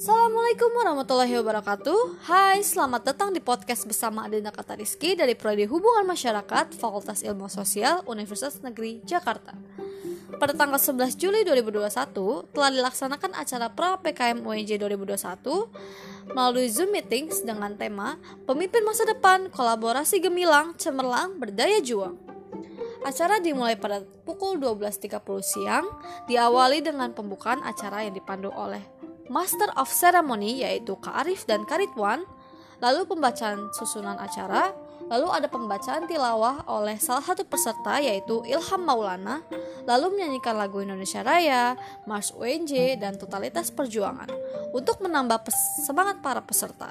Assalamualaikum warahmatullahi wabarakatuh. Hai, selamat datang di podcast bersama Adinda Kartarizki dari Prodi Hubungan Masyarakat Fakultas Ilmu Sosial Universitas Negeri Jakarta. Pada tanggal 11 Juli 2021 telah dilaksanakan acara Pra-PKM UNJ 2021 melalui Zoom meeting dengan tema Pemimpin Masa Depan, Kolaborasi Gemilang, Cemerlang, Berdaya Juang. Acara dimulai pada pukul 12.30 siang, diawali dengan pembukaan acara yang dipandu oleh Master of Ceremony yaitu Kak Arif dan Kak Ridwan, lalu pembacaan susunan acara, lalu ada pembacaan tilawah oleh salah satu peserta yaitu Ilham Maulana, lalu menyanyikan lagu Indonesia Raya, Mars UNJ, dan Totalitas Perjuangan untuk menambah semangat para peserta.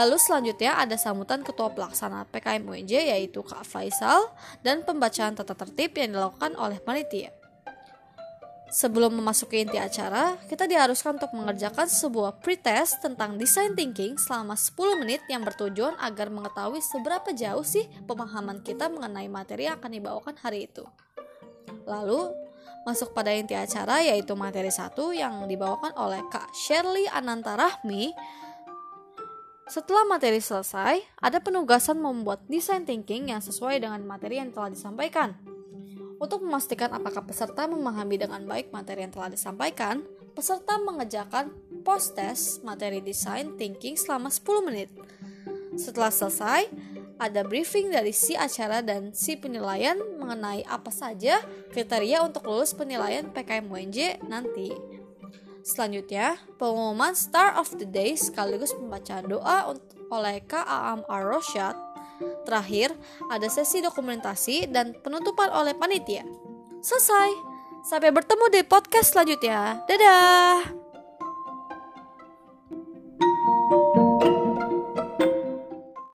Lalu selanjutnya ada sambutan Ketua Pelaksana PKM UNJ yaitu Kak Faisal dan pembacaan tata tertib yang dilakukan oleh panitia. Sebelum memasuki inti acara, kita diharuskan untuk mengerjakan sebuah pretest tentang design thinking selama 10 menit yang bertujuan agar mengetahui seberapa jauh sih pemahaman kita mengenai materi yang akan dibawakan hari itu. Lalu masuk pada inti acara yaitu materi 1 yang dibawakan oleh Kak Sherly Anantarahmi. Setelah materi selesai, ada penugasan membuat design thinking yang sesuai dengan materi yang telah disampaikan. Untuk memastikan apakah peserta memahami dengan baik materi yang telah disampaikan, peserta mengerjakan post-test materi design thinking selama 10 menit. Setelah selesai, ada briefing dari si acara dan si penilaian mengenai apa saja kriteria untuk lulus penilaian PKM UNJ nanti. Selanjutnya, pengumuman Star of the Day sekaligus pembacaan doa oleh K.A.A. Roshad. Terakhir, ada sesi dokumentasi dan penutupan oleh panitia. Selesai. Sampai bertemu di podcast selanjutnya. Dadah!